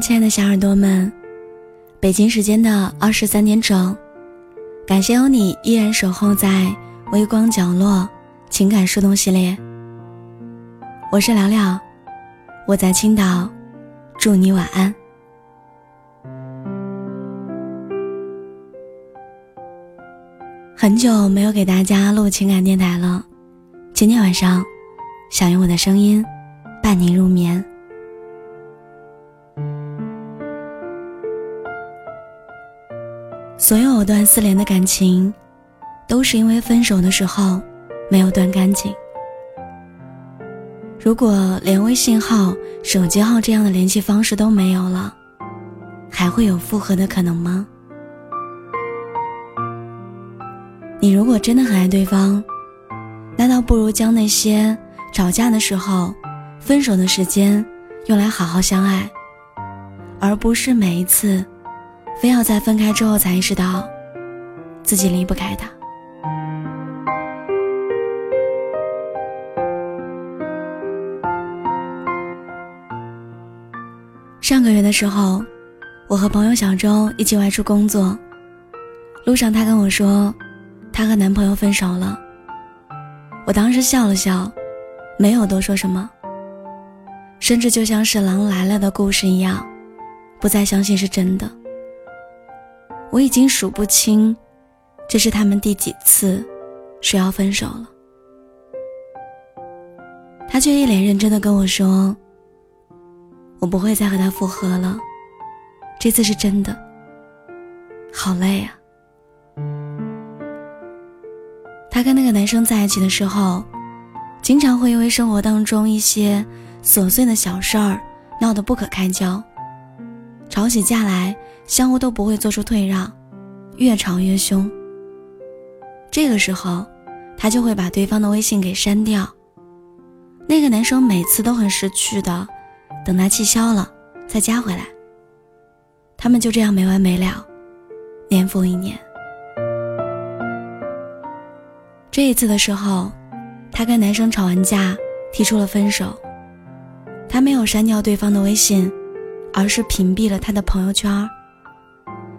亲爱的小耳朵们，北京时间的23点整，感谢有你依然守候在微光角落情感树洞系列。我是聊聊，我在青岛，祝你晚安。很久没有给大家录情感电台了，今天晚上想用我的声音伴你入眠。所有藕断丝连的感情，都是因为分手的时候没有断干净。如果连微信号、手机号这样的联系方式都没有了，还会有复合的可能吗？你如果真的很爱对方，那倒不如将那些吵架的时候、分手的时间用来好好相爱，而不是每一次非要在分开之后才意识到自己离不开他。上个月的时候，我和朋友小周一起外出工作，路上她跟我说她和男朋友分手了。我当时笑了笑，没有多说什么，甚至就像是狼来了的故事一样，不再相信是真的。我已经数不清这是他们第几次说要分手了，他却一脸认真地跟我说，我不会再和他复合了，这次是真的，好累啊。他跟那个男生在一起的时候，经常会因为生活当中一些琐碎的小事儿闹得不可开交，吵起架来相互都不会做出退让，越吵越凶。这个时候他就会把对方的微信给删掉，那个男生每次都很识趣的等他气消了再加回来，他们就这样没完没了，年复一年。这一次的时候，他跟男生吵完架提出了分手，他没有删掉对方的微信，而是屏蔽了他的朋友圈。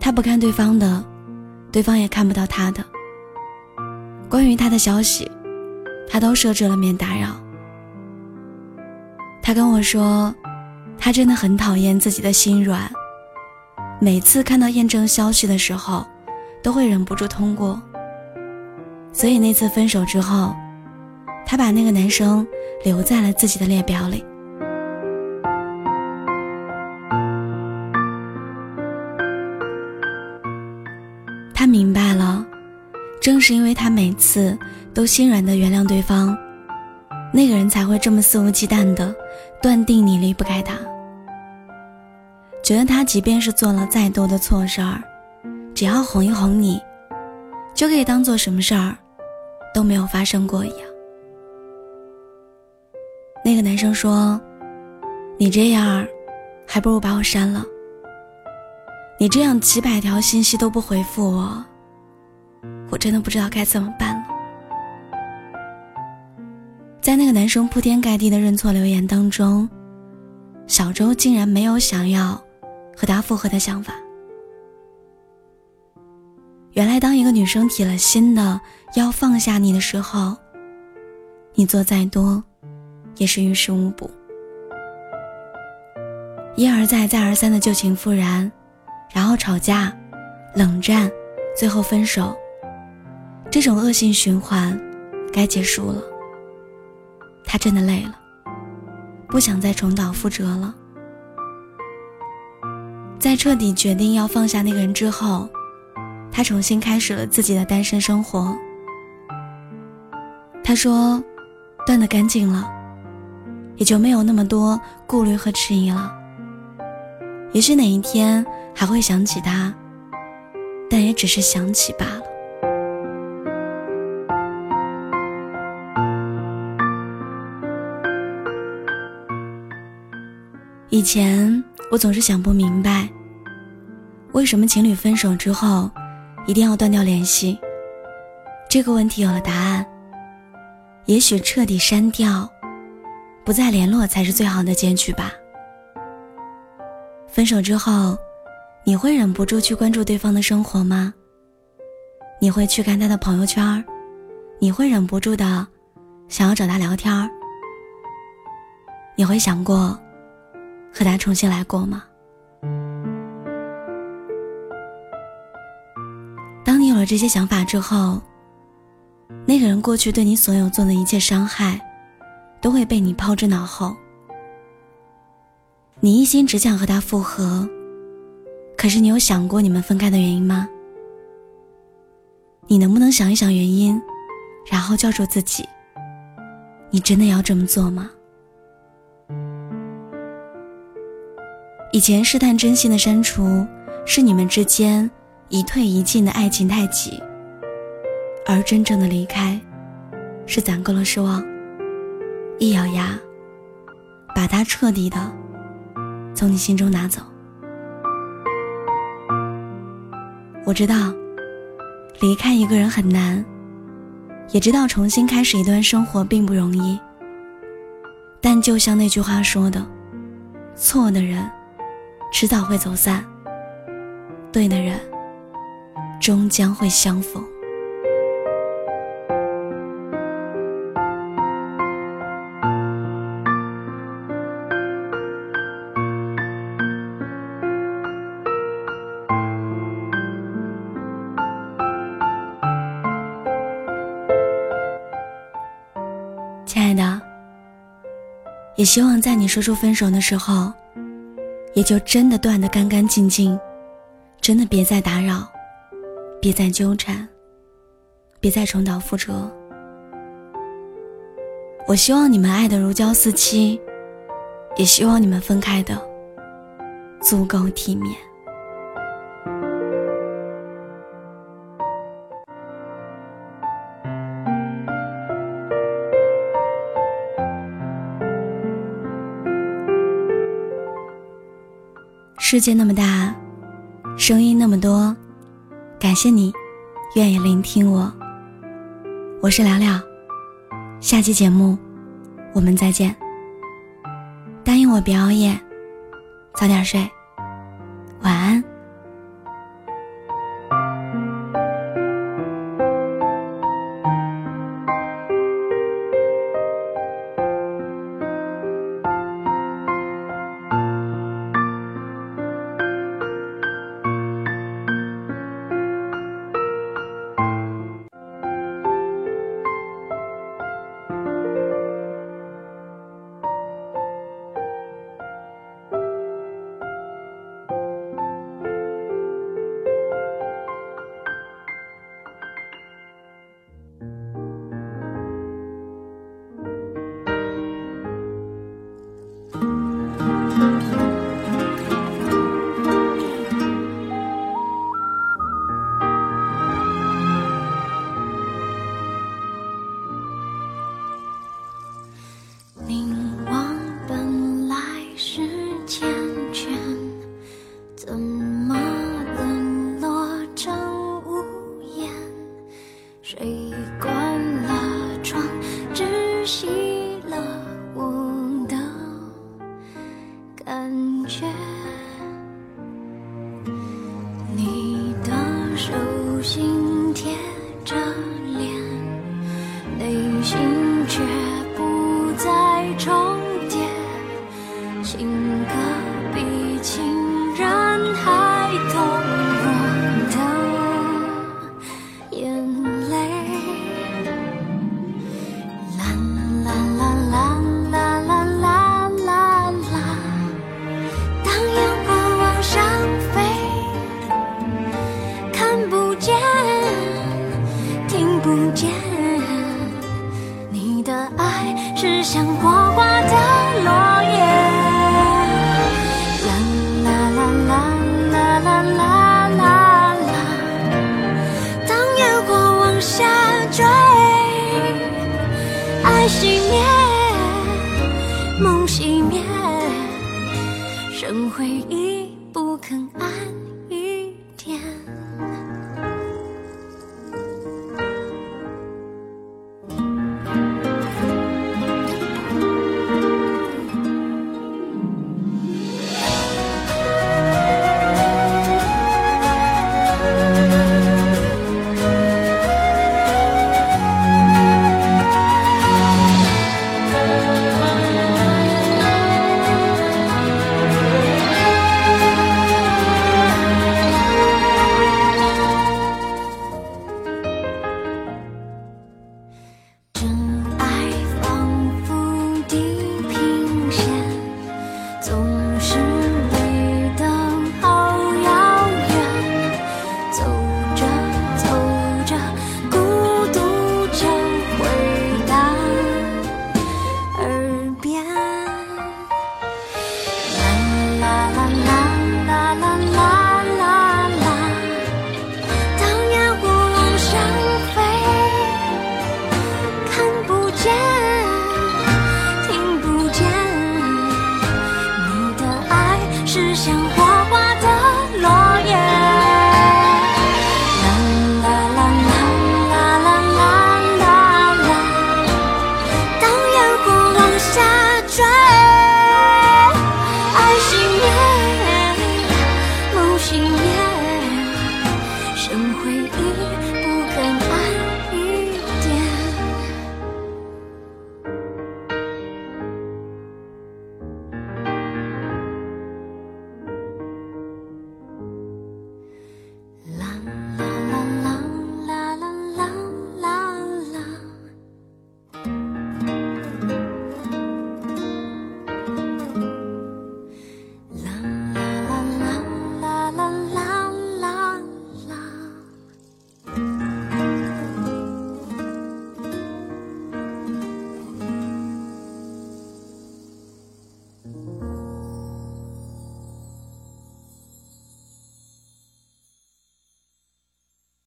他不看对方的，对方也看不到他的。关于他的消息，他都设置了免打扰。他跟我说，他真的很讨厌自己的心软，每次看到验证消息的时候，都会忍不住通过。所以那次分手之后，他把那个男生留在了自己的列表里。他明白了，正是因为他每次都心软地原谅对方，那个人才会这么肆无忌惮地断定你离不开他，觉得他即便是做了再多的错事儿，只要哄一哄你，就可以当做什么事儿都没有发生过一样。那个男生说，你这样还不如把我删了，你这样几百条信息都不回复我，我真的不知道该怎么办了。在那个男生铺天盖地的认错留言当中，小周竟然没有想要和他复合的想法。原来当一个女生铁了心的要放下你的时候，你做再多也是于事无补。一而再再而三的旧情复燃，然后吵架、冷战，最后分手，这种恶性循环该结束了。他真的累了，不想再重蹈覆辙了。在彻底决定要放下那个人之后，他重新开始了自己的单身生活。他说，断得干净了，也就没有那么多顾虑和迟疑了。也许哪一天还会想起他，但也只是想起罢了。以前我总是想不明白，为什么情侣分手之后一定要断掉联系。这个问题有了答案，也许彻底删掉，不再联络才是最好的结局吧。分手之后，你会忍不住去关注对方的生活吗？你会去看他的朋友圈？你会忍不住的想要找他聊天？你会想过和他重新来过吗？当你有了这些想法之后，那个人过去对你所有做的一切伤害都会被你抛之脑后。你一心只想和他复合，可是你有想过你们分开的原因吗？你能不能想一想原因，然后叫住自己，你真的要这么做吗？以前试探真心的删除是你们之间一退一进的爱情太极，而真正的离开是攒够了失望，一咬牙把它彻底的从你心中拿走。我知道离开一个人很难，也知道重新开始一段生活并不容易，但就像那句话说的，错的人迟早会走散，对的人终将会相逢。亲爱的，也希望在你说出分手的时候，也就真的断得干干净净，真的别再打扰，别再纠缠，别再重蹈覆辙。我希望你们爱得如胶似漆，也希望你们分开的足够体面。世界那么大，声音那么多，感谢你愿意聆听我。我是聊聊，下期节目我们再见。答应我别熬夜，早点睡，晚安。生回忆不肯安一天。